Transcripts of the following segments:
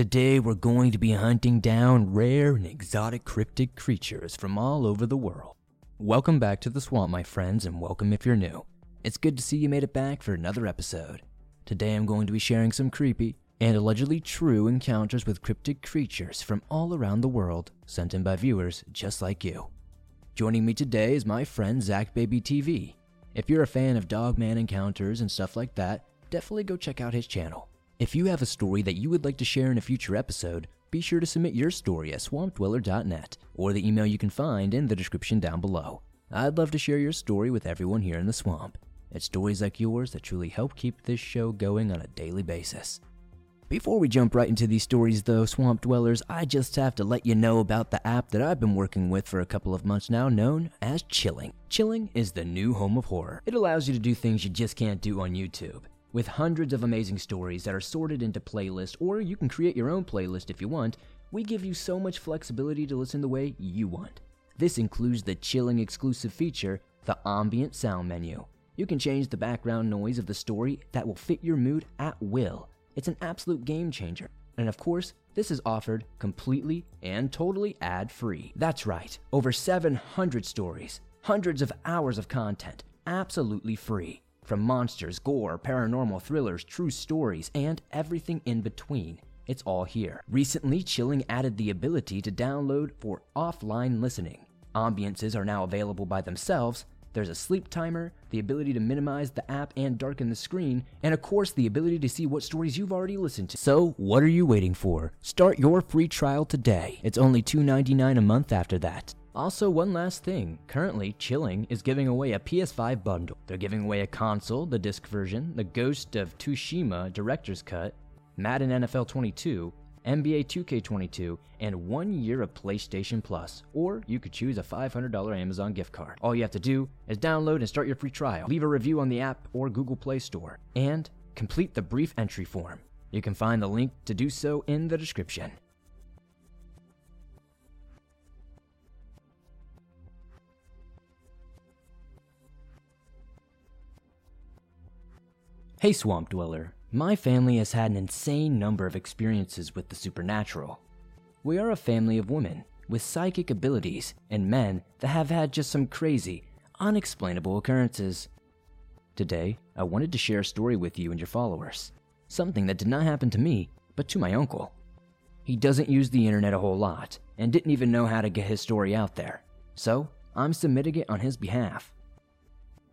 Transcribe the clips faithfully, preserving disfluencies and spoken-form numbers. Today we're going to be hunting down rare and exotic cryptid creatures from all over the world. Welcome back to the swamp, my friends, and welcome if you're new. It's good to see you made it back for another episode. Today I'm going to be sharing some creepy and allegedly true encounters with cryptid creatures from all around the world sent in by viewers just like you. Joining me today is my friend ZachBabyTV. If you're a fan of dogman encounters and stuff like that, definitely go check out his channel. If you have a story that you would like to share in a future episode, be sure to submit your story at swamp dweller dot net or the email you can find in the description down below. I'd love to share your story with everyone here in the swamp. It's stories like yours that truly help keep this show going on a daily basis. Before we jump right into these stories though, Swamp Dwellers, I just have to let you know about the app that I've been working with for a couple of months now known as Chilling. Chilling is the new home of horror. It allows you to do things you just can't do on YouTube. With hundreds of amazing stories that are sorted into playlists, or you can create your own playlist if you want, we give you so much flexibility to listen the way you want. This includes the Chilling exclusive feature, the ambient sound menu. You can change the background noise of the story that will fit your mood at will. It's an absolute game changer. And of course, this is offered completely and totally ad-free. That's right, over seven hundred stories, hundreds of hours of content, absolutely free. From monsters, gore, paranormal thrillers, true stories, and everything in between. It's all here. Recently, Chilling added the ability to download for offline listening. Ambiences are now available by themselves. There's a sleep timer, the ability to minimize the app and darken the screen, and of course the ability to see what stories you've already listened to. So, what are you waiting for? Start your free trial today. It's only two dollars and ninety-nine cents a month after that. Also, one last thing. Currently, Chilling is giving away a P S five bundle. They're giving away a console, the disc version, the Ghost of Tsushima Director's Cut, Madden N F L twenty-two, N B A two K twenty-two, and one year of PlayStation Plus. Or you could choose a five hundred dollars Amazon gift card. All you have to do is download and start your free trial. Leave a review on the app or Google Play Store. And complete the brief entry form. You can find the link to do so in the description. Hey Swamp Dweller, my family has had an insane number of experiences with the supernatural. We are a family of women with psychic abilities and men that have had just some crazy, unexplainable occurrences. Today, I wanted to share a story with you and your followers. Something that did not happen to me, but to my uncle. He doesn't use the internet a whole lot and didn't even know how to get his story out there. So, I'm submitting it on his behalf.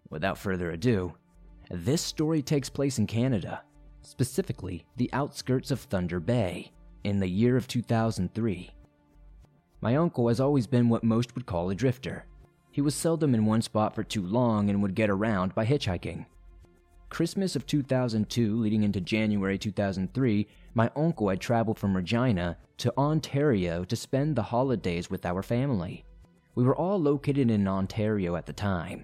Without further ado, this story takes place in Canada, specifically the outskirts of Thunder Bay, in the year of two thousand three. My uncle has always been what most would call a drifter. He was seldom in one spot for too long and would get around by hitchhiking. Christmas of two thousand two leading into January two thousand three, my uncle had traveled from Regina to Ontario to spend the holidays with our family. We were all located in Ontario at the time.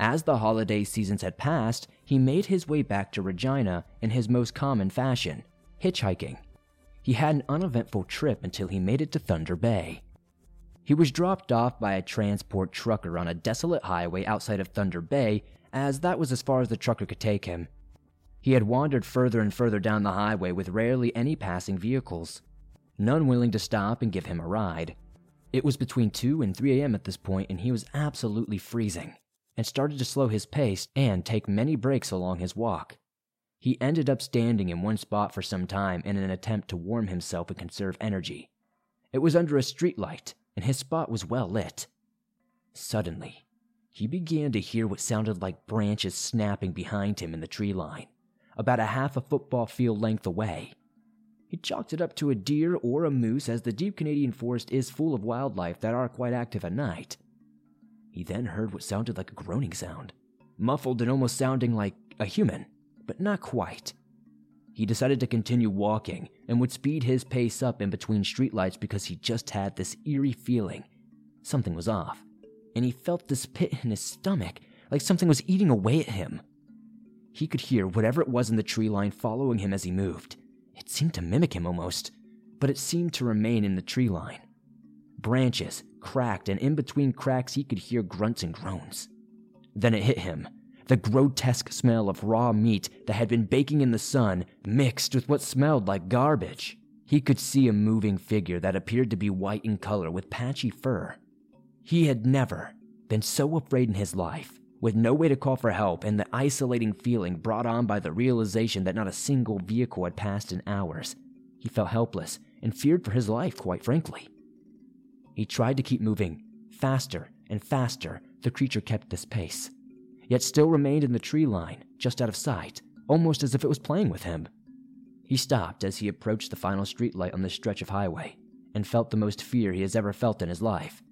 As the holiday seasons had passed, he made his way back to Regina in his most common fashion, hitchhiking. He had an uneventful trip until he made it to Thunder Bay. He was dropped off by a transport trucker on a desolate highway outside of Thunder Bay, as that was as far as the trucker could take him. He had wandered further and further down the highway with rarely any passing vehicles, none willing to stop and give him a ride. It was between two and three a.m. at this point, and he was absolutely freezing, and started to slow his pace and take many breaks along his walk. He ended up standing in one spot for some time in an attempt to warm himself and conserve energy. It was under a streetlight, and his spot was well lit. Suddenly, he began to hear what sounded like branches snapping behind him in the tree line, about a half a football field length away. He chalked it up to a deer or a moose, as the deep Canadian forest is full of wildlife that are quite active at night. He then heard what sounded like a groaning sound, muffled and almost sounding like a human, but not quite. He decided to continue walking and would speed his pace up in between streetlights because he just had this eerie feeling. Something was off, and he felt this pit in his stomach, like something was eating away at him. He could hear whatever it was in the tree line following him as he moved. It seemed to mimic him almost, but it seemed to remain in the tree line. Branches cracked, and in between cracks he could hear grunts and groans. Then it hit him. The grotesque smell of raw meat that had been baking in the sun mixed with what smelled like garbage. He could see a moving figure that appeared to be white in color with patchy fur. He had never been so afraid in his life, with no way to call for help and the isolating feeling brought on by the realization that not a single vehicle had passed in hours. He felt helpless and feared for his life, quite frankly. He tried to keep moving. Faster and faster, the creature kept this pace, yet still remained in the tree line, just out of sight, almost as if it was playing with him. He stopped as he approached the final streetlight on this stretch of highway, and felt the most fear he has ever felt in his life.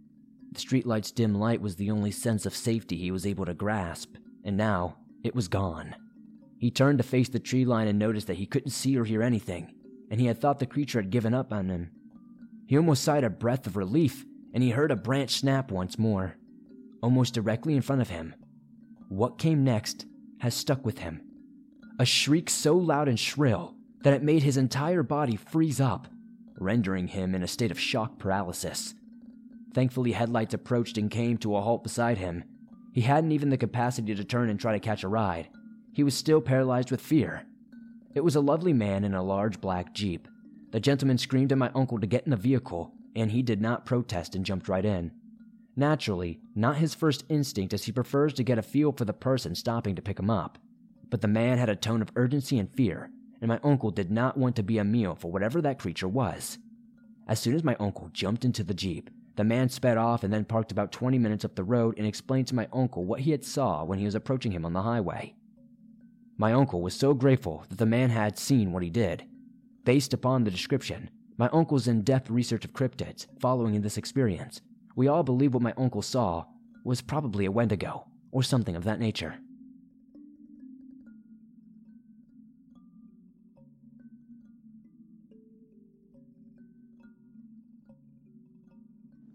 The streetlight's dim light was the only sense of safety he was able to grasp, and now it was gone. He turned to face the tree line and noticed that he couldn't see or hear anything, and he had thought the creature had given up on him. He almost sighed a breath of relief, and he heard a branch snap once more, almost directly in front of him. What came next has stuck with him. A shriek so loud and shrill that it made his entire body freeze up, rendering him in a state of shock paralysis. Thankfully, headlights approached and came to a halt beside him. He hadn't even the capacity to turn and try to catch a ride. He was still paralyzed with fear. It was a lovely man in a large black Jeep. The gentleman screamed at my uncle to get in the vehicle, and he did not protest and jumped right in. Naturally, not his first instinct, as he prefers to get a feel for the person stopping to pick him up. But the man had a tone of urgency and fear, and my uncle did not want to be a meal for whatever that creature was. As soon as my uncle jumped into the Jeep, the man sped off and then parked about twenty minutes up the road and explained to my uncle what he had saw when he was approaching him on the highway. My uncle was so grateful that the man had seen what he did. Based upon the description, my uncle's in-depth research of cryptids following in this experience, we all believe what my uncle saw was probably a Wendigo or something of that nature.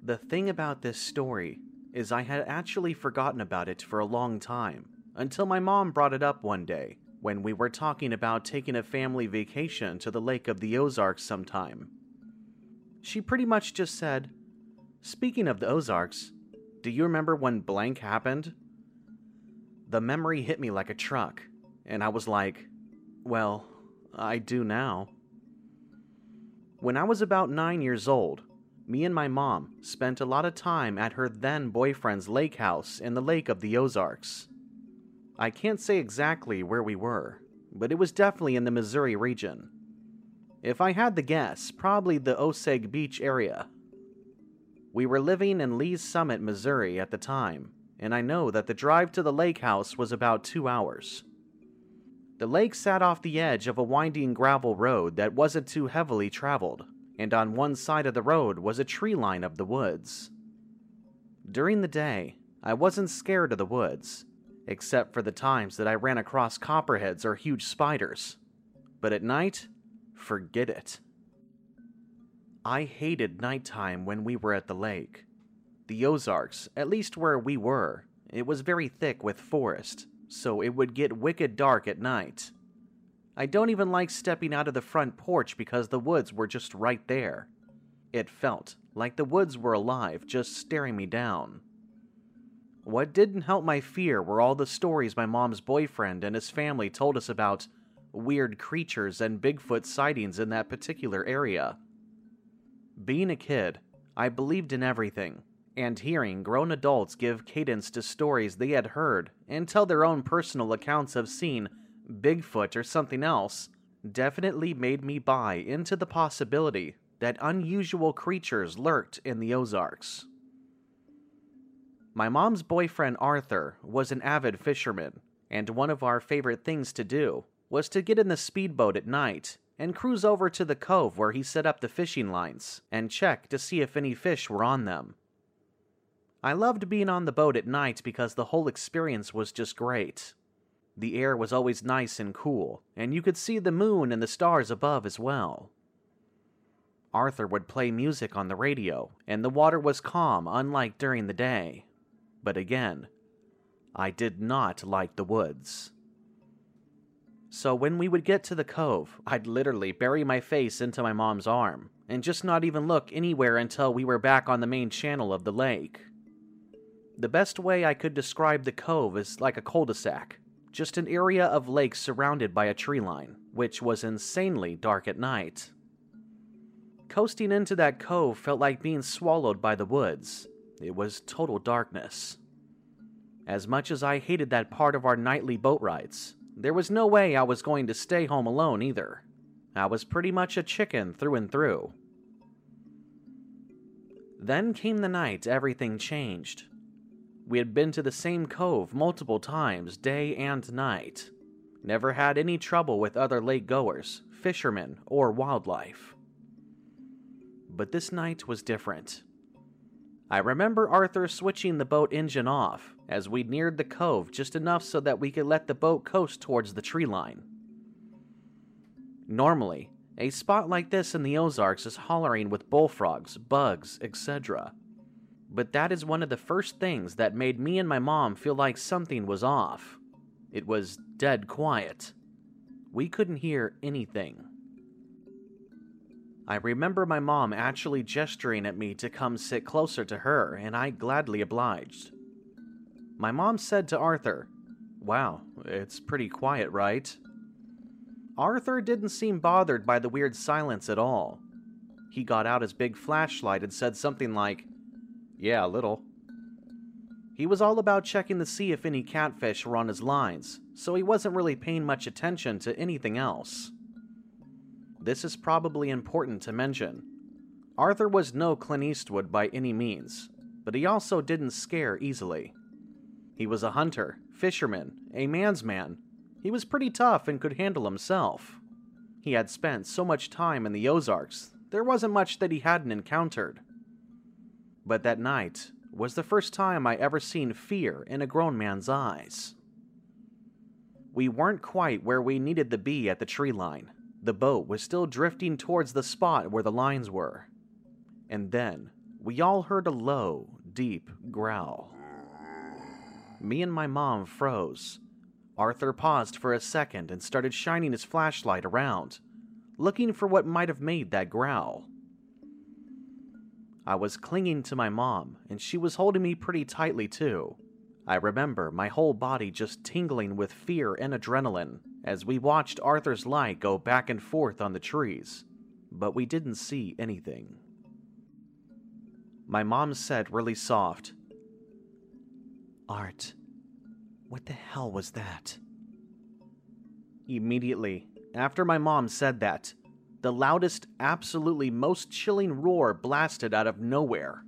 The thing about this story is I had actually forgotten about it for a long time, until my mom brought it up one day when we were talking about taking a family vacation to the Lake of the Ozarks sometime. She pretty much just said, "Speaking of the Ozarks, do you remember when blank happened?" The memory hit me like a truck, and I was like, well, I do now. When I was about nine years old, me and my mom spent a lot of time at her then-boyfriend's lake house in the Lake of the Ozarks. I can't say exactly where we were, but it was definitely in the Missouri region. If I had to guess, probably the Oseg Beach area. We were living in Lee's Summit, Missouri at the time, and I know that the drive to the lake house was about two hours. The lake sat off the edge of a winding gravel road that wasn't too heavily traveled, and on one side of the road was a tree line of the woods. During the day, I wasn't scared of the woods, except for the times that I ran across copperheads or huge spiders. But at night, forget it. I hated nighttime when we were at the lake. The Ozarks, at least where we were, it was very thick with forest, so it would get wicked dark at night. I don't even like stepping out of the front porch because the woods were just right there. It felt like the woods were alive, just staring me down. What didn't help my fear were all the stories my mom's boyfriend and his family told us about weird creatures and Bigfoot sightings in that particular area. Being a kid, I believed in everything, and hearing grown adults give cadence to stories they had heard and tell their own personal accounts of seeing Bigfoot or something else definitely made me buy into the possibility that unusual creatures lurked in the Ozarks. My mom's boyfriend Arthur was an avid fisherman, and one of our favorite things to do was to get in the speedboat at night and cruise over to the cove where he set up the fishing lines and check to see if any fish were on them. I loved being on the boat at night because the whole experience was just great. The air was always nice and cool, and you could see the moon and the stars above as well. Arthur would play music on the radio, and the water was calm, unlike during the day. But again, I did not like the woods. So when we would get to the cove, I'd literally bury my face into my mom's arm and just not even look anywhere until we were back on the main channel of the lake. The best way I could describe the cove is like a cul-de-sac, just an area of lake surrounded by a tree line, which was insanely dark at night. Coasting into that cove felt like being swallowed by the woods. It was total darkness. As much as I hated that part of our nightly boat rides, there was no way I was going to stay home alone either. I was pretty much a chicken through and through. Then came the night everything changed. We had been to the same cove multiple times, day and night. Never had any trouble with other lake goers, fishermen, or wildlife. But this night was different. I remember Arthur switching the boat engine off as we neared the cove just enough so that we could let the boat coast towards the tree line. Normally, a spot like this in the Ozarks is hollering with bullfrogs, bugs, et cetera. But that is one of the first things that made me and my mom feel like something was off. It was dead quiet. We couldn't hear anything. I remember my mom actually gesturing at me to come sit closer to her, and I gladly obliged. My mom said to Arthur, "Wow, it's pretty quiet, right?" Arthur didn't seem bothered by the weird silence at all. He got out his big flashlight and said something like, "Yeah, a little." He was all about checking to see if any catfish were on his lines, so he wasn't really paying much attention to anything else. This is probably important to mention. Arthur was no Clint Eastwood by any means, but he also didn't scare easily. He was a hunter, fisherman, a man's man. He was pretty tough and could handle himself. He had spent so much time in the Ozarks, there wasn't much that he hadn't encountered. But that night was the first time I ever seen fear in a grown man's eyes. We weren't quite where we needed to be at the tree line. The boat was still drifting towards the spot where the lines were. And then, we all heard a low, deep growl. Me and my mom froze. Arthur paused for a second and started shining his flashlight around, looking for what might have made that growl. I was clinging to my mom, and she was holding me pretty tightly too. I remember my whole body just tingling with fear and adrenaline as we watched Arthur's light go back and forth on the trees, but we didn't see anything. My mom said really soft, "Art, what the hell was that?" Immediately after my mom said that, the loudest, absolutely most chilling roar blasted out of nowhere.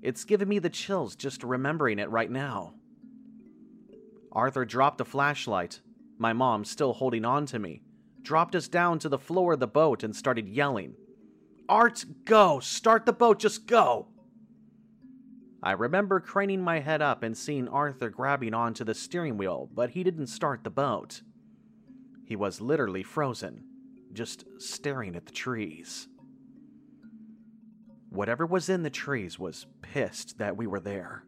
It's given me the chills just remembering it right now. Arthur dropped the flashlight, my mom still holding on to me, dropped us down to the floor of the boat and started yelling, "Art, go! Start the boat, just go!" I remember craning my head up and seeing Arthur grabbing onto the steering wheel, but he didn't start the boat. He was literally frozen, just staring at the trees. Whatever was in the trees was pissed that we were there.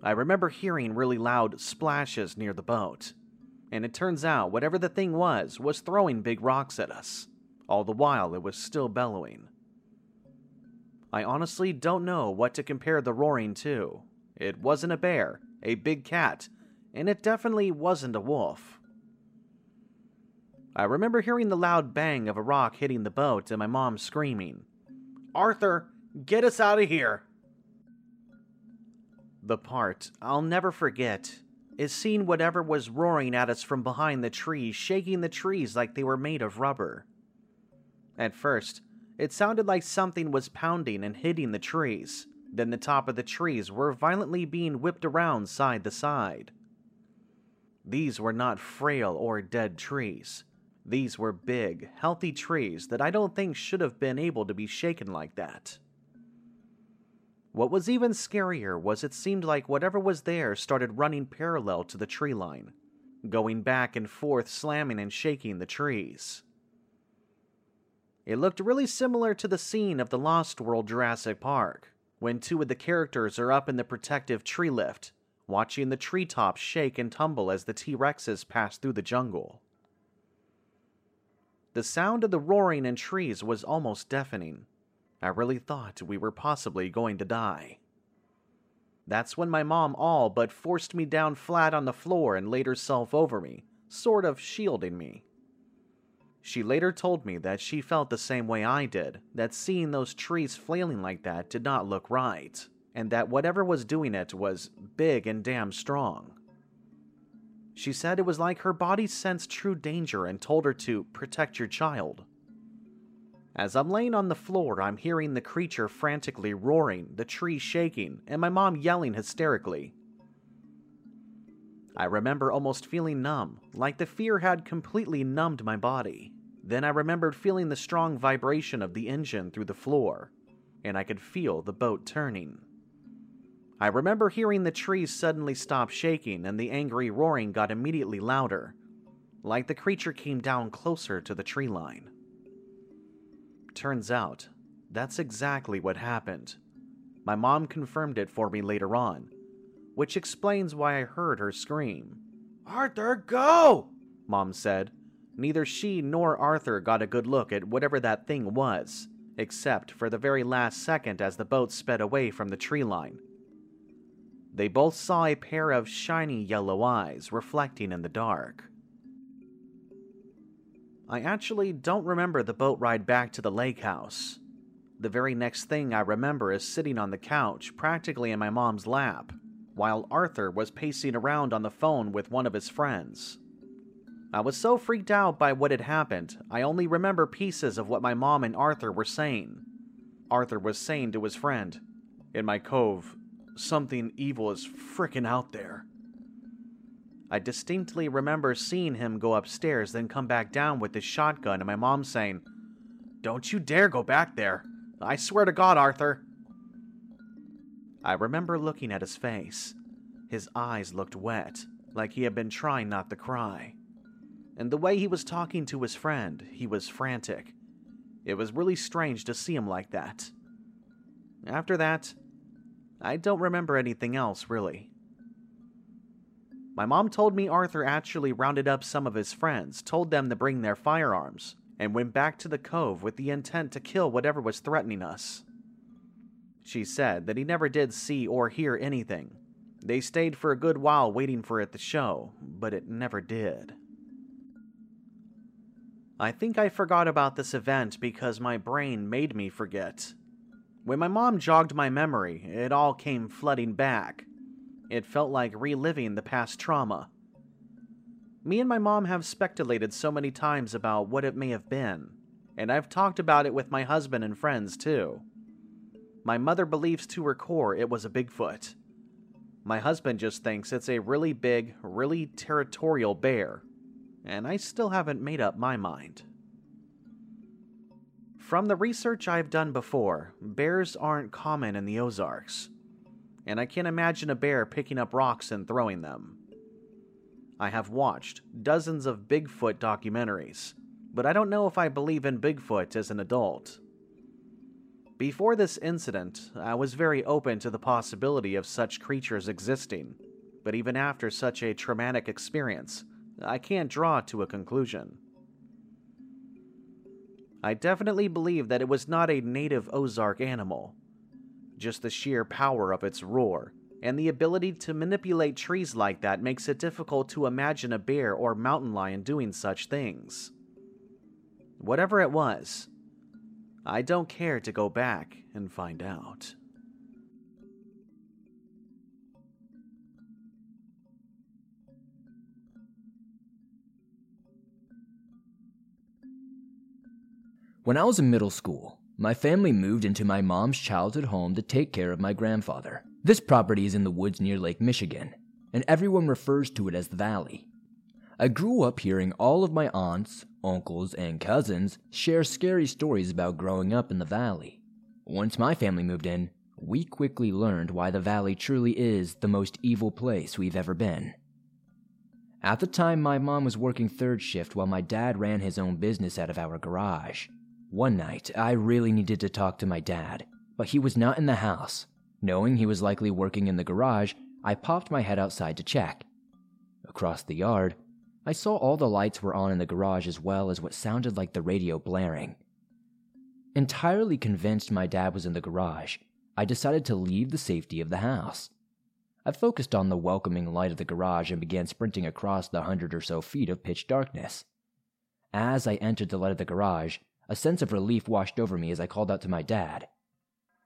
I remember hearing really loud splashes near the boat, and it turns out whatever the thing was was throwing big rocks at us, all the while it was still bellowing. I honestly don't know what to compare the roaring to. It wasn't a bear, a big cat, and it definitely wasn't a wolf. I remember hearing the loud bang of a rock hitting the boat and my mom screaming, "Arthur, get us out of here!" The part I'll never forget is seeing whatever was roaring at us from behind the trees, shaking the trees like they were made of rubber. At first, it sounded like something was pounding and hitting the trees, then the top of the trees were violently being whipped around side to side. These were not frail or dead trees. These were big, healthy trees that I don't think should have been able to be shaken like that. What was even scarier was it seemed like whatever was there started running parallel to the tree line, going back and forth, slamming and shaking the trees. It looked really similar to the scene of the Lost World Jurassic Park, when two of the characters are up in the protective tree lift, watching the treetops shake and tumble as the T-Rexes pass through the jungle. The sound of the roaring in trees was almost deafening. I really thought we were possibly going to die. That's when my mom all but forced me down flat on the floor and laid herself over me, sort of shielding me. She later told me that she felt the same way I did, that seeing those trees flailing like that did not look right, and that whatever was doing it was big and damn strong. She said it was like her body sensed true danger and told her to protect your child. As I'm laying on the floor, I'm hearing the creature frantically roaring, the tree shaking, and my mom yelling hysterically. I remember almost feeling numb, like the fear had completely numbed my body. Then I remembered feeling the strong vibration of the engine through the floor, and I could feel the boat turning. I remember hearing the trees suddenly stop shaking and the angry roaring got immediately louder, like the creature came down closer to the tree line. Turns out, that's exactly what happened. My mom confirmed it for me later on, which explains why I heard her scream. "Arthur, go!" Mom said. Neither she nor Arthur got a good look at whatever that thing was, except for the very last second as the boat sped away from the tree line. They both saw a pair of shiny yellow eyes reflecting in the dark. I actually don't remember the boat ride back to the lake house. The very next thing I remember is sitting on the couch, practically in my mom's lap, while Arthur was pacing around on the phone with one of his friends. I was so freaked out by what had happened, I only remember pieces of what my mom and Arthur were saying. Arthur was saying to his friend, "In my cove, something evil is frickin' out there." I distinctly remember seeing him go upstairs, then come back down with his shotgun, and my mom saying, "Don't you dare go back there. I swear to God, Arthur." I remember looking at his face. His eyes looked wet, like he had been trying not to cry. And the way he was talking to his friend, he was frantic. It was really strange to see him like that. After that, I don't remember anything else, really. My mom told me Arthur actually rounded up some of his friends, told them to bring their firearms, and went back to the cove with the intent to kill whatever was threatening us. She said that he never did see or hear anything. They stayed for a good while waiting for it to show, but it never did. I think I forgot about this event because my brain made me forget. When my mom jogged my memory, it all came flooding back. It felt like reliving the past trauma. Me and my mom have speculated so many times about what it may have been, and I've talked about it with my husband and friends too. My mother believes to her core it was a Bigfoot. My husband just thinks it's a really big, really territorial bear, and I still haven't made up my mind. From the research I've done before, bears aren't common in the Ozarks, and I can't imagine a bear picking up rocks and throwing them. I have watched dozens of Bigfoot documentaries, but I don't know if I believe in Bigfoot as an adult. Before this incident, I was very open to the possibility of such creatures existing, but even after such a traumatic experience, I can't draw to a conclusion. I definitely believe that it was not a native Ozark animal. Just the sheer power of its roar, and the ability to manipulate trees like that makes it difficult to imagine a bear or mountain lion doing such things. Whatever it was, I don't care to go back and find out. When I was in middle school, my family moved into my mom's childhood home to take care of my grandfather. This property is in the woods near Lake Michigan, and everyone refers to it as the Valley. I grew up hearing all of my aunts, uncles, and cousins share scary stories about growing up in the Valley. Once my family moved in, we quickly learned why the Valley truly is the most evil place we've ever been. At the time, my mom was working third shift while my dad ran his own business out of our garage. One night, I really needed to talk to my dad, but he was not in the house. Knowing he was likely working in the garage, I popped my head outside to check. Across the yard, I saw all the lights were on in the garage as well as what sounded like the radio blaring. Entirely convinced my dad was in the garage, I decided to leave the safety of the house. I focused on the welcoming light of the garage and began sprinting across the hundred or so feet of pitch darkness. As I entered the light of the garage, a sense of relief washed over me as I called out to my dad.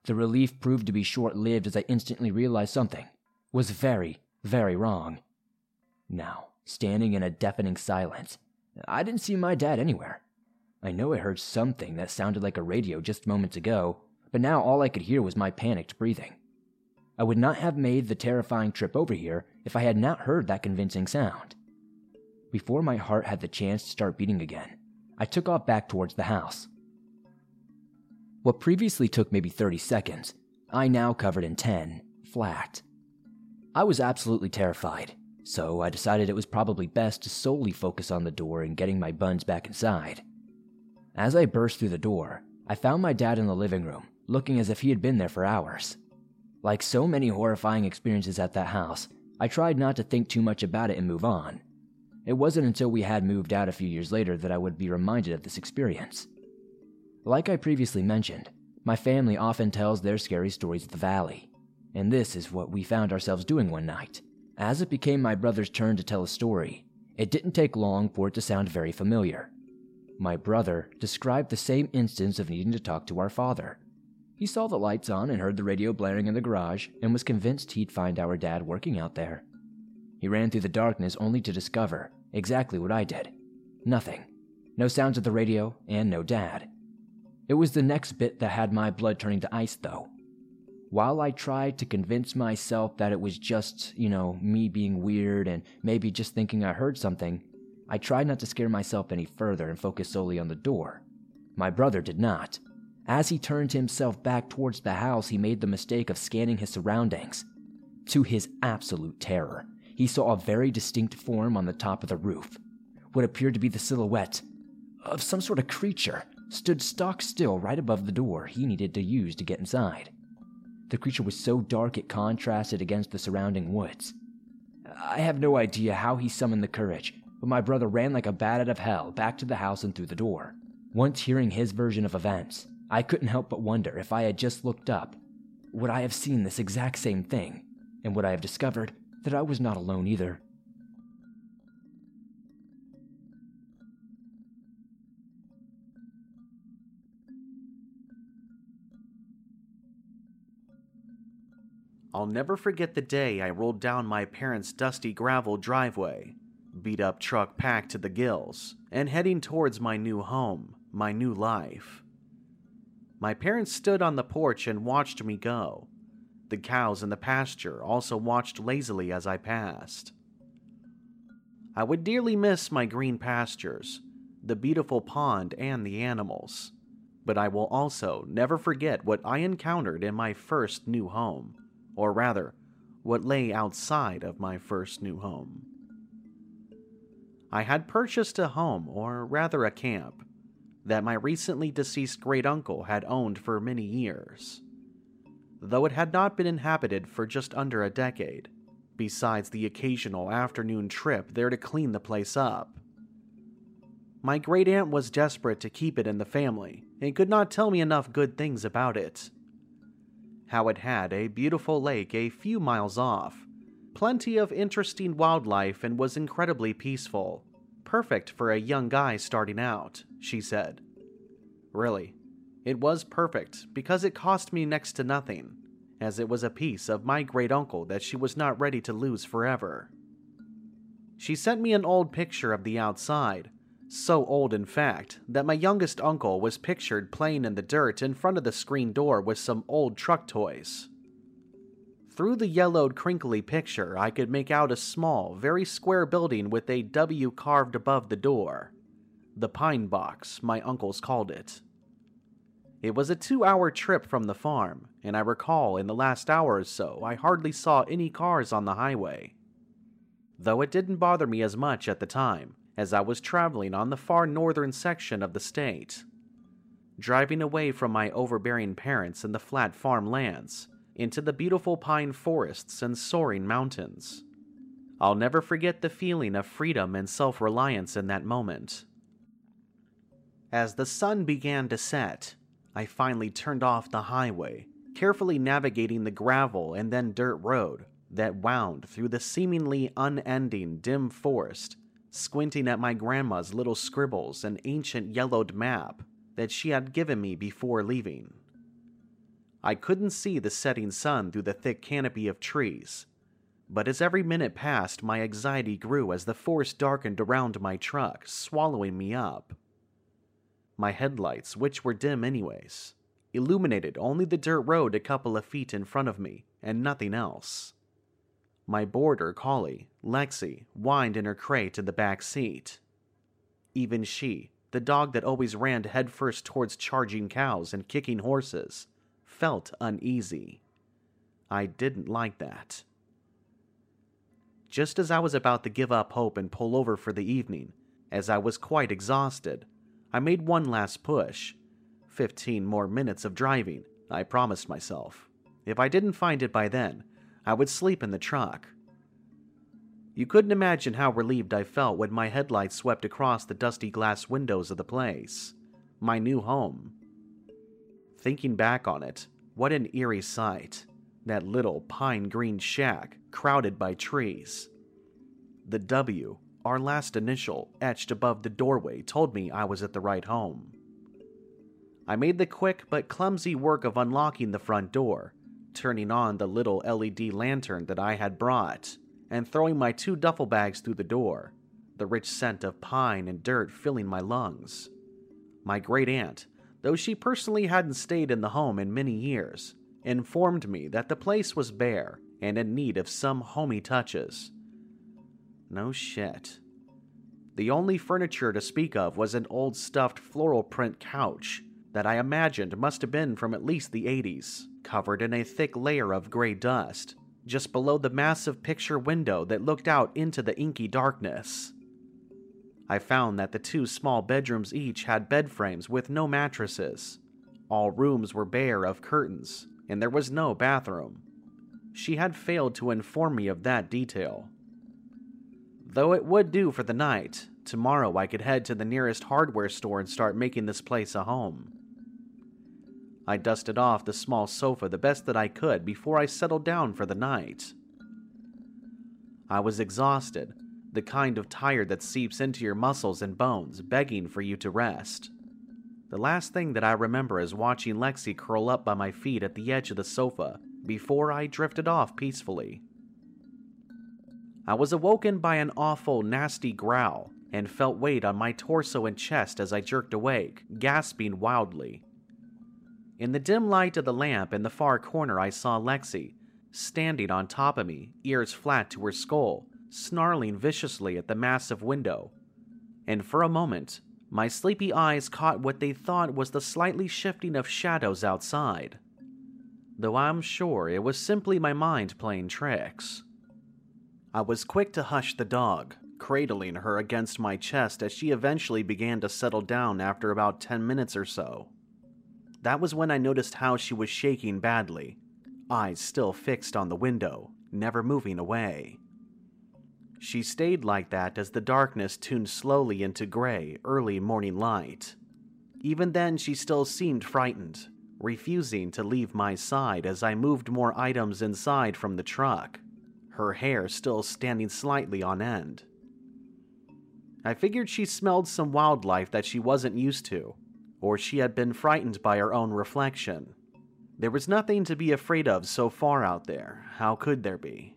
The relief proved to be short-lived as I instantly realized something was very, very wrong. Now, standing in a deafening silence, I didn't see my dad anywhere. I know I heard something that sounded like a radio just moments ago, but now all I could hear was my panicked breathing. I would not have made the terrifying trip over here if I had not heard that convincing sound. Before my heart had the chance to start beating again, I took off back towards the house. What previously took maybe thirty seconds, I now covered in ten, flat. I was absolutely terrified, so I decided it was probably best to solely focus on the door and getting my buns back inside. As I burst through the door, I found my dad in the living room, looking as if he had been there for hours. Like so many horrifying experiences at that house, I tried not to think too much about it and move on. It wasn't until we had moved out a few years later that I would be reminded of this experience. Like I previously mentioned, my family often tells their scary stories of the valley, and this is what we found ourselves doing one night. As it became my brother's turn to tell a story, it didn't take long for it to sound very familiar. My brother described the same instance of needing to talk to our father. He saw the lights on and heard the radio blaring in the garage and was convinced he'd find our dad working out there. He ran through the darkness only to discover exactly what I did. Nothing. No sounds of the radio and no dad. It was the next bit that had my blood turning to ice, though. While I tried to convince myself that it was just, you know, me being weird and maybe just thinking I heard something, I tried not to scare myself any further and focus solely on the door. My brother did not. As he turned himself back towards the house, he made the mistake of scanning his surroundings. To his absolute terror, he saw a very distinct form on the top of the roof. What appeared to be the silhouette of some sort of creature stood stock still right above the door he needed to use to get inside. The creature was so dark it contrasted against the surrounding woods. I have no idea how he summoned the courage, but my brother ran like a bat out of hell back to the house and through the door. Once hearing his version of events, I couldn't help but wonder if I had just looked up, would I have seen this exact same thing, and would I have discovered that I was not alone either? I'll never forget the day I rolled down my parents' dusty gravel driveway, beat-up truck packed to the gills, and heading towards my new home, my new life. My parents stood on the porch and watched me go. The cows in the pasture also watched lazily as I passed. I would dearly miss my green pastures, the beautiful pond, and the animals, but I will also never forget what I encountered in my first new home. Or rather, what lay outside of my first new home. I had purchased a home, or rather a camp, that my recently deceased great-uncle had owned for many years, though it had not been inhabited for just under a decade, besides the occasional afternoon trip there to clean the place up. My great-aunt was desperate to keep it in the family and could not tell me enough good things about it. How it had a beautiful lake a few miles off, plenty of interesting wildlife, and was incredibly peaceful. Perfect for a young guy starting out, she said. Really, it was perfect because it cost me next to nothing, as it was a piece of my great-uncle that she was not ready to lose forever. She sent me an old picture of the outside, so old, in fact, that my youngest uncle was pictured playing in the dirt in front of the screen door with some old truck toys. Through the yellowed, crinkly picture, I could make out a small, very square building with a W carved above the door. The Pine Box, my uncles called it. It was a two-hour trip from the farm, and I recall in the last hour or so I hardly saw any cars on the highway. Though it didn't bother me as much at the time, as I was traveling on the far northern section of the state, driving away from my overbearing parents in the flat farmlands, into the beautiful pine forests and soaring mountains. I'll never forget the feeling of freedom and self-reliance in that moment. As the sun began to set, I finally turned off the highway, carefully navigating the gravel and then dirt road that wound through the seemingly unending dim forest squinting at my grandma's little scribbles and ancient yellowed map that she had given me before leaving. I couldn't see the setting sun through the thick canopy of trees, but as every minute passed, my anxiety grew as the forest darkened around my truck, swallowing me up. My headlights, which were dim anyways, illuminated only the dirt road a couple of feet in front of me and nothing else. My border collie, Lexi, whined in her crate in the back seat. Even she, the dog that always ran headfirst towards charging cows and kicking horses, felt uneasy. I didn't like that. Just as I was about to give up hope and pull over for the evening, as I was quite exhausted, I made one last push. Fifteen more minutes of driving, I promised myself. If I didn't find it by then, I would sleep in the truck. You couldn't imagine how relieved I felt when my headlights swept across the dusty glass windows of the place, my new home. Thinking back on it, what an eerie sight, that little pine-green shack crowded by trees. The W, our last initial, etched above the doorway told me I was at the right home. I made the quick but clumsy work of unlocking the front door, turning on the little L E D lantern that I had brought, and throwing my two duffel bags through the door, the rich scent of pine and dirt filling my lungs. My great aunt, though she personally hadn't stayed in the home in many years, informed me that the place was bare and in need of some homey touches. No shit. The only furniture to speak of was an old stuffed floral print couch that I imagined must have been from at least the eighties, covered in a thick layer of gray dust, just below the massive picture window that looked out into the inky darkness. I found that the two small bedrooms each had bed frames with no mattresses. All rooms were bare of curtains, and there was no bathroom. She had failed to inform me of that detail. Though it would do for the night, tomorrow I could head to the nearest hardware store and start making this place a home. I dusted off the small sofa the best that I could before I settled down for the night. I was exhausted, the kind of tired that seeps into your muscles and bones, begging for you to rest. The last thing that I remember is watching Lexi curl up by my feet at the edge of the sofa before I drifted off peacefully. I was awoken by an awful, nasty growl and felt weight on my torso and chest as I jerked awake, gasping wildly. In the dim light of the lamp in the far corner, I saw Lexi, standing on top of me, ears flat to her skull, snarling viciously at the massive window. And for a moment, my sleepy eyes caught what they thought was the slightly shifting of shadows outside. Though I'm sure it was simply my mind playing tricks. I was quick to hush the dog, cradling her against my chest as she eventually began to settle down after about ten minutes or so. That was when I noticed how she was shaking badly, eyes still fixed on the window, never moving away. She stayed like that as the darkness tuned slowly into gray, early morning light. Even then, she still seemed frightened, refusing to leave my side as I moved more items inside from the truck, her hair still standing slightly on end. I figured she smelled some wildlife that she wasn't used to, or she had been frightened by her own reflection. There was nothing to be afraid of so far out there. How could there be?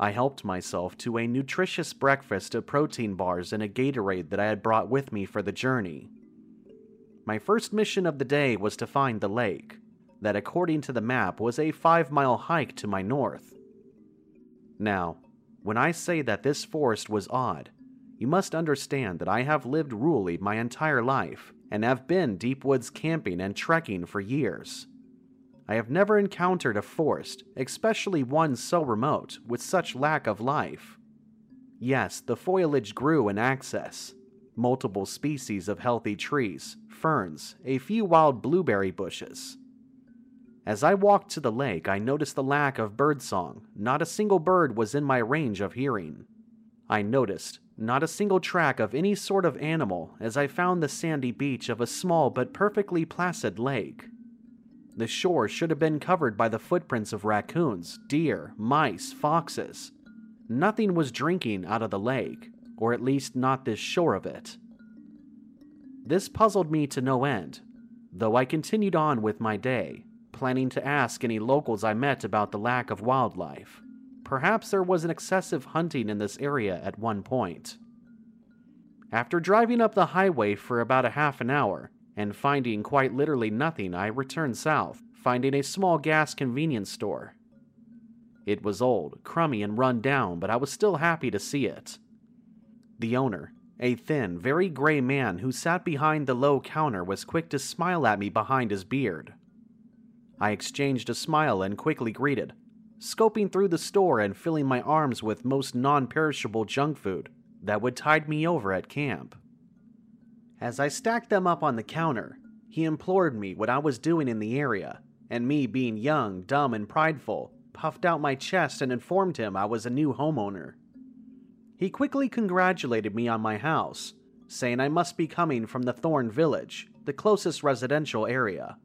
I helped myself to a nutritious breakfast of protein bars and a Gatorade that I had brought with me for the journey. My first mission of the day was to find the lake, that according to the map was a five-mile hike to my north. Now, when I say that this forest was odd, you must understand that I have lived rurally my entire life and have been deep woods camping and trekking for years. I have never encountered a forest, especially one so remote, with such lack of life. Yes, the foliage grew in excess. Multiple species of healthy trees, ferns, a few wild blueberry bushes. As I walked to the lake, I noticed the lack of birdsong. Not a single bird was in my range of hearing. I noticed not a single track of any sort of animal as I found the sandy beach of a small but perfectly placid lake. The shore should have been covered by the footprints of raccoons, deer, mice, foxes. Nothing was drinking out of the lake, or at least not this shore of it. This puzzled me to no end, though I continued on with my day, planning to ask any locals I met about the lack of wildlife. Perhaps there was an excessive hunting in this area at one point. After driving up the highway for about a half an hour, and finding quite literally nothing, I returned south, finding a small gas convenience store. It was old, crummy, and run down, but I was still happy to see it. The owner, a thin, very gray man who sat behind the low counter, was quick to smile at me behind his beard. I exchanged a smile and quickly greeted, scoping through the store and filling my arms with most non-perishable junk food that would tide me over at camp. As I stacked them up on the counter, he implored me what I was doing in the area, and me being young, dumb, and prideful, puffed out my chest and informed him I was a new homeowner. He quickly congratulated me on my house, saying I must be coming from the Thorn Village, the closest residential area.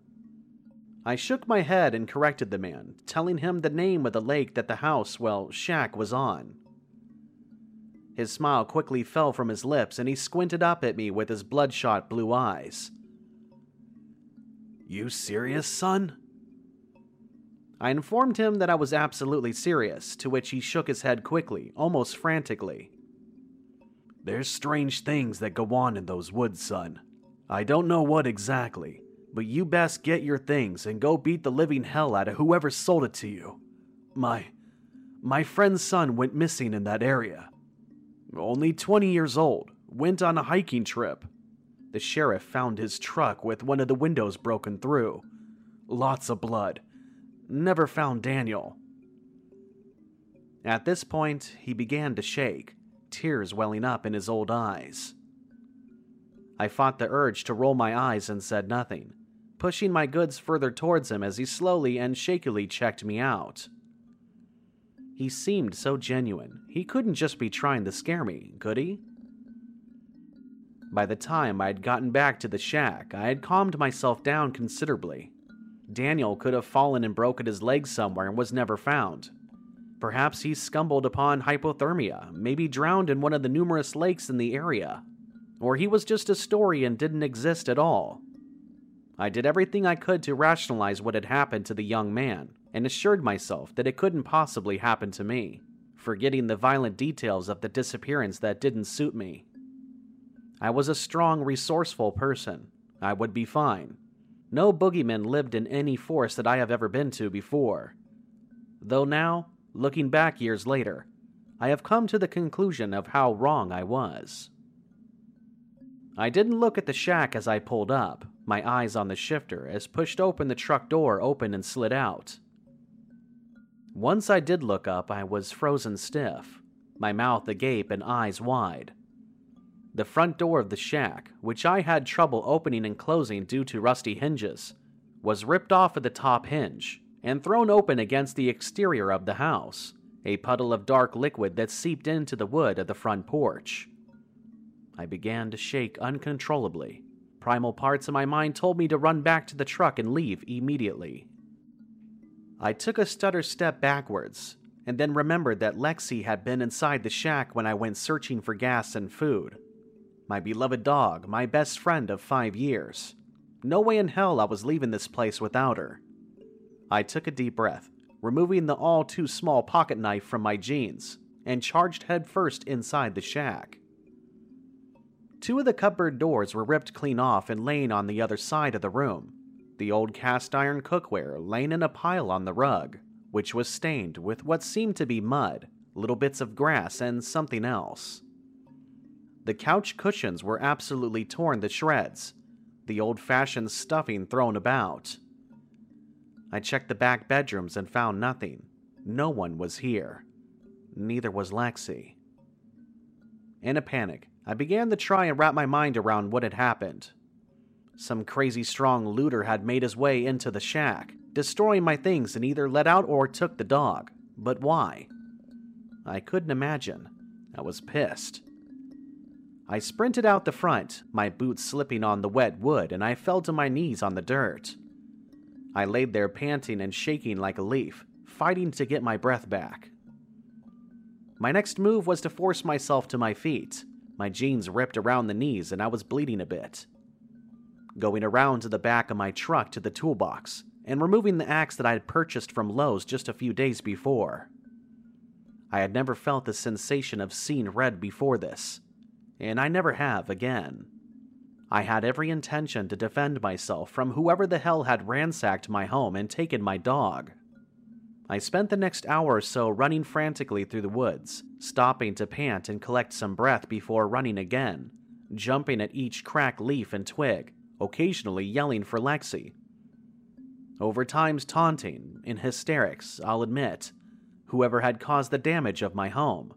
I shook my head and corrected the man, telling him the name of the lake that the house, well, shack was on. His smile quickly fell from his lips and he squinted up at me with his bloodshot blue eyes. "You serious, son?" I informed him that I was absolutely serious, to which he shook his head quickly, almost frantically. "There's strange things that go on in those woods, son. I don't know what exactly, but you best get your things and go beat the living hell out of whoever sold it to you. My, my friend's son went missing in that area. Only twenty years old, went on a hiking trip. The sheriff found his truck with one of the windows broken through. Lots of blood. Never found Daniel." At this point, he began to shake, tears welling up in his old eyes. I fought the urge to roll my eyes and said nothing, pushing my goods further towards him as he slowly and shakily checked me out. He seemed so genuine, he couldn't just be trying to scare me, could he? By the time I had gotten back to the shack, I had calmed myself down considerably. Daniel could have fallen and broken his leg somewhere and was never found. Perhaps he stumbled upon hypothermia, maybe drowned in one of the numerous lakes in the area. Or he was just a story and didn't exist at all. I did everything I could to rationalize what had happened to the young man, and assured myself that it couldn't possibly happen to me, forgetting the violent details of the disappearance that didn't suit me. I was a strong, resourceful person. I would be fine. No boogeyman lived in any forest that I have ever been to before. Though now, looking back years later, I have come to the conclusion of how wrong I was. I didn't look at the shack as I pulled up, my eyes on the shifter as pushed open the truck door open and slid out. Once I did look up, I was frozen stiff, my mouth agape and eyes wide. The front door of the shack, which I had trouble opening and closing due to rusty hinges, was ripped off at the top hinge and thrown open against the exterior of the house, a puddle of dark liquid that seeped into the wood of the front porch. I began to shake uncontrollably. Primal parts of my mind told me to run back to the truck and leave immediately. I took a stutter step backwards, and then remembered that Lexi had been inside the shack when I went searching for gas and food. My beloved dog, my best friend of five years. No way in hell I was leaving this place without her. I took a deep breath, removing the all-too-small pocket knife from my jeans, and charged headfirst inside the shack. Two of the cupboard doors were ripped clean off and laying on the other side of the room, the old cast-iron cookware laying in a pile on the rug, which was stained with what seemed to be mud, little bits of grass, and something else. The couch cushions were absolutely torn to shreds, the old-fashioned stuffing thrown about. I checked the back bedrooms and found nothing. No one was here. Neither was Lexi. In a panic, I began to try and wrap my mind around what had happened. Some crazy strong looter had made his way into the shack, destroying my things and either let out or took the dog. But why? I couldn't imagine. I was pissed. I sprinted out the front, my boots slipping on the wet wood, and I fell to my knees on the dirt. I laid there panting and shaking like a leaf, fighting to get my breath back. My next move was to force myself to my feet. My jeans ripped around the knees and I was bleeding a bit. Going around to the back of my truck to the toolbox and removing the axe that I had purchased from Lowe's just a few days before. I had never felt the sensation of seeing red before this, and I never have again. I had every intention to defend myself from whoever the hell had ransacked my home and taken my dog. I spent the next hour or so running frantically through the woods, stopping to pant and collect some breath before running again, jumping at each cracked leaf and twig, occasionally yelling for Lexi. Over time's taunting, in hysterics, I'll admit, whoever had caused the damage of my home.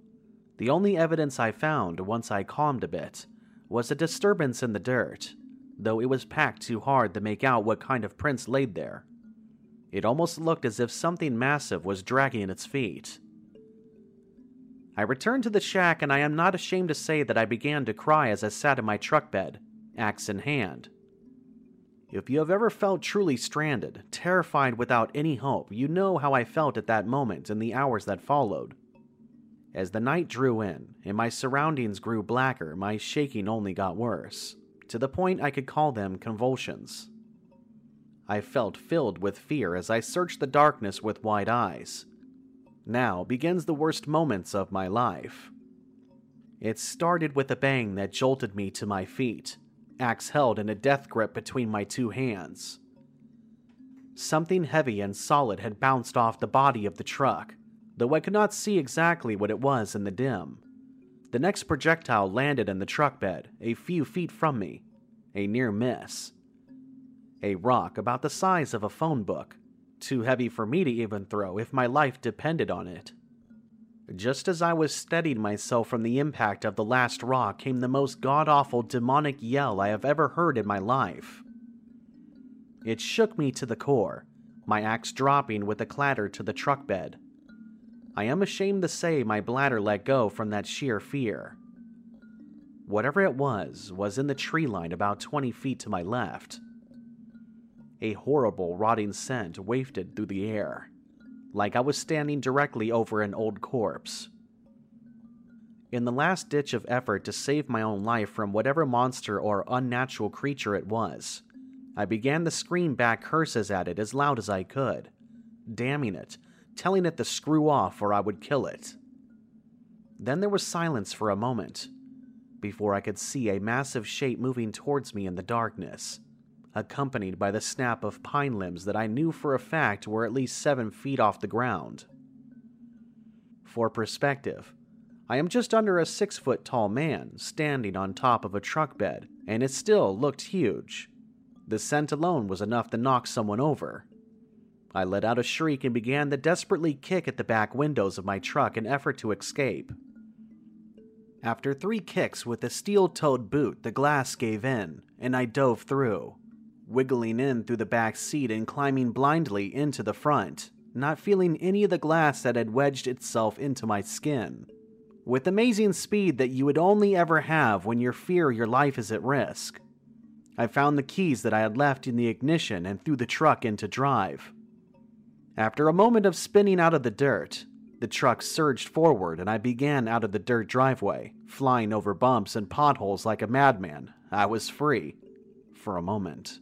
The only evidence I found once I calmed a bit was a disturbance in the dirt, though it was packed too hard to make out what kind of prints laid there. It almost looked as if something massive was dragging its feet. I returned to the shack, and I am not ashamed to say that I began to cry as I sat in my truck bed, axe in hand. If you have ever felt truly stranded, terrified without any hope, you know how I felt at that moment and the hours that followed. As the night drew in, and my surroundings grew blacker, my shaking only got worse, to the point I could call them convulsions. I felt filled with fear as I searched the darkness with wide eyes. Now begins the worst moments of my life. It started with a bang that jolted me to my feet, axe held in a death grip between my two hands. Something heavy and solid had bounced off the body of the truck, though I could not see exactly what it was in the dim. The next projectile landed in the truck bed, a few feet from me, a near miss. A rock about the size of a phone book, too heavy for me to even throw if my life depended on it. Just as I was steadying myself from the impact of the last rock came the most god-awful demonic yell I have ever heard in my life. It shook me to the core, my axe dropping with a clatter to the truck bed. I am ashamed to say my bladder let go from that sheer fear. Whatever it was, was in the tree line about twenty feet to my left. A horrible rotting scent wafted through the air, like I was standing directly over an old corpse. In the last ditch of effort to save my own life from whatever monster or unnatural creature it was, I began to scream back curses at it as loud as I could, damning it, telling it to screw off or I would kill it. Then there was silence for a moment, before I could see a massive shape moving towards me in the darkness, accompanied by the snap of pine limbs that I knew for a fact were at least seven feet off the ground. For perspective, I am just under a six-foot-tall man standing on top of a truck bed, and it still looked huge. The scent alone was enough to knock someone over. I let out a shriek and began to desperately kick at the back windows of my truck in effort to escape. After three kicks with a steel-toed boot, the glass gave in, and I dove through, wiggling in through the back seat and climbing blindly into the front, not feeling any of the glass that had wedged itself into my skin. With amazing speed that you would only ever have when you fear your life is at risk, I found the keys that I had left in the ignition and threw the truck into drive. After a moment of spinning out of the dirt, the truck surged forward and I began out of the dirt driveway, flying over bumps and potholes like a madman. I was free. For a moment.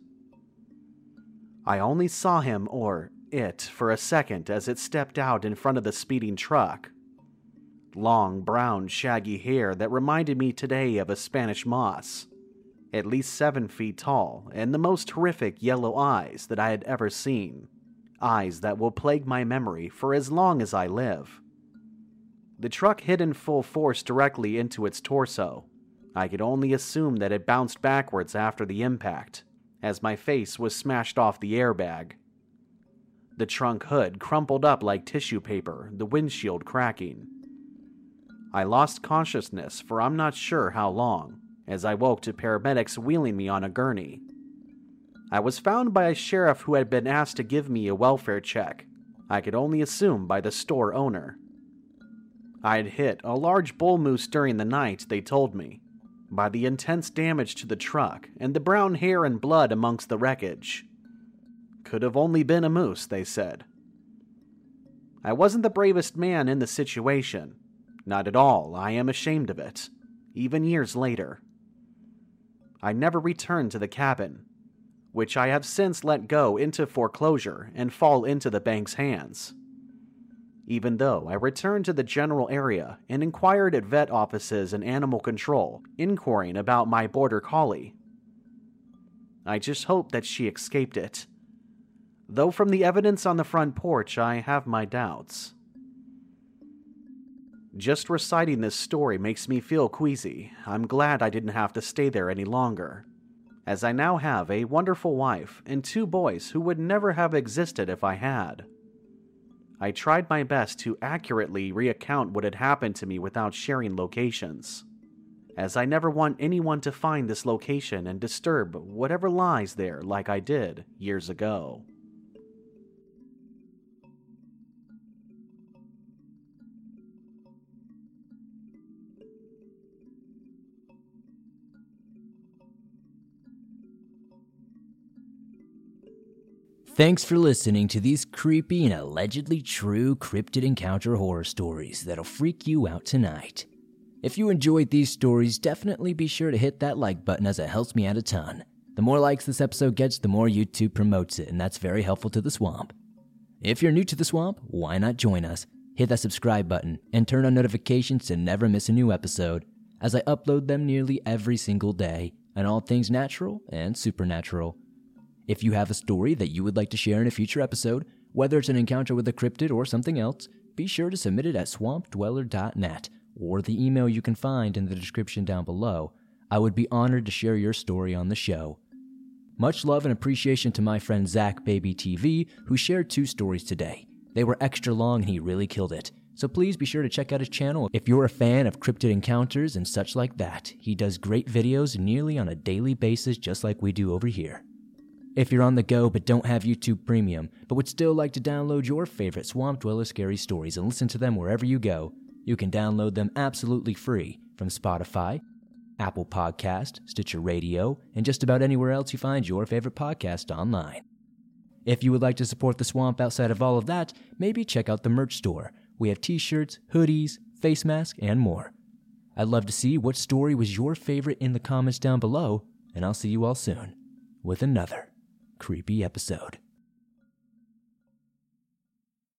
I only saw him, or it, for a second as it stepped out in front of the speeding truck. Long, brown, shaggy hair that reminded me today of a Spanish moss. At least seven feet tall, and the most horrific yellow eyes that I had ever seen. Eyes that will plague my memory for as long as I live. The truck hit in full force directly into its torso. I could only assume that it bounced backwards after the impact, as my face was smashed off the airbag. The trunk hood crumpled up like tissue paper, the windshield cracking. I lost consciousness for I'm not sure how long, as I woke to paramedics wheeling me on a gurney. I was found by a sheriff who had been asked to give me a welfare check, I could only assume by the store owner. I'd hit a large bull moose during the night, they told me, by the intense damage to the truck and the brown hair and blood amongst the wreckage. Could have only been a moose, they said. I wasn't the bravest man in the situation, Not at all. I am ashamed of it, even years later. I never returned to the cabin, which I have since let go into foreclosure and fall into the bank's hands. Even though I returned to the general area and inquired at vet offices and animal control, inquiring about my border collie. I just hope that she escaped it. Though from the evidence on the front porch, I have my doubts. Just reciting this story makes me feel queasy. I'm glad I didn't have to stay there any longer, as I now have a wonderful wife and two boys who would never have existed if I had. I tried my best to accurately recount what had happened to me without sharing locations, as I never want anyone to find this location and disturb whatever lies there like I did years ago. Thanks for listening to these creepy and allegedly true cryptid encounter horror stories that'll freak you out tonight. If you enjoyed these stories, definitely be sure to hit that like button, as it helps me out a ton. The more likes this episode gets, the more YouTube promotes it, and that's very helpful to the Swamp. If you're new to the Swamp, why not join us? Hit that subscribe button and turn on notifications to never miss a new episode, as I upload them nearly every single day on all things natural and supernatural. If you have a story that you would like to share in a future episode, whether it's an encounter with a cryptid or something else, be sure to submit it at swamp dweller dot net or the email you can find in the description down below. I would be honored to share your story on the show. Much love and appreciation to my friend Zach Baby T V, who shared two stories today. They were extra long and he really killed it. So please be sure to check out his channel if you're a fan of cryptid encounters and such like that. He does great videos nearly on a daily basis, just like we do over here. If you're on the go but don't have YouTube Premium, but would still like to download your favorite Swamp Dweller scary stories and listen to them wherever you go, you can download them absolutely free from Spotify, Apple Podcast, Stitcher Radio, and just about anywhere else you find your favorite podcast online. If you would like to support the Swamp outside of all of that, maybe check out the merch store. We have t-shirts, hoodies, face masks, and more. I'd love to see what story was your favorite in the comments down below, and I'll see you all soon with another creepy episode.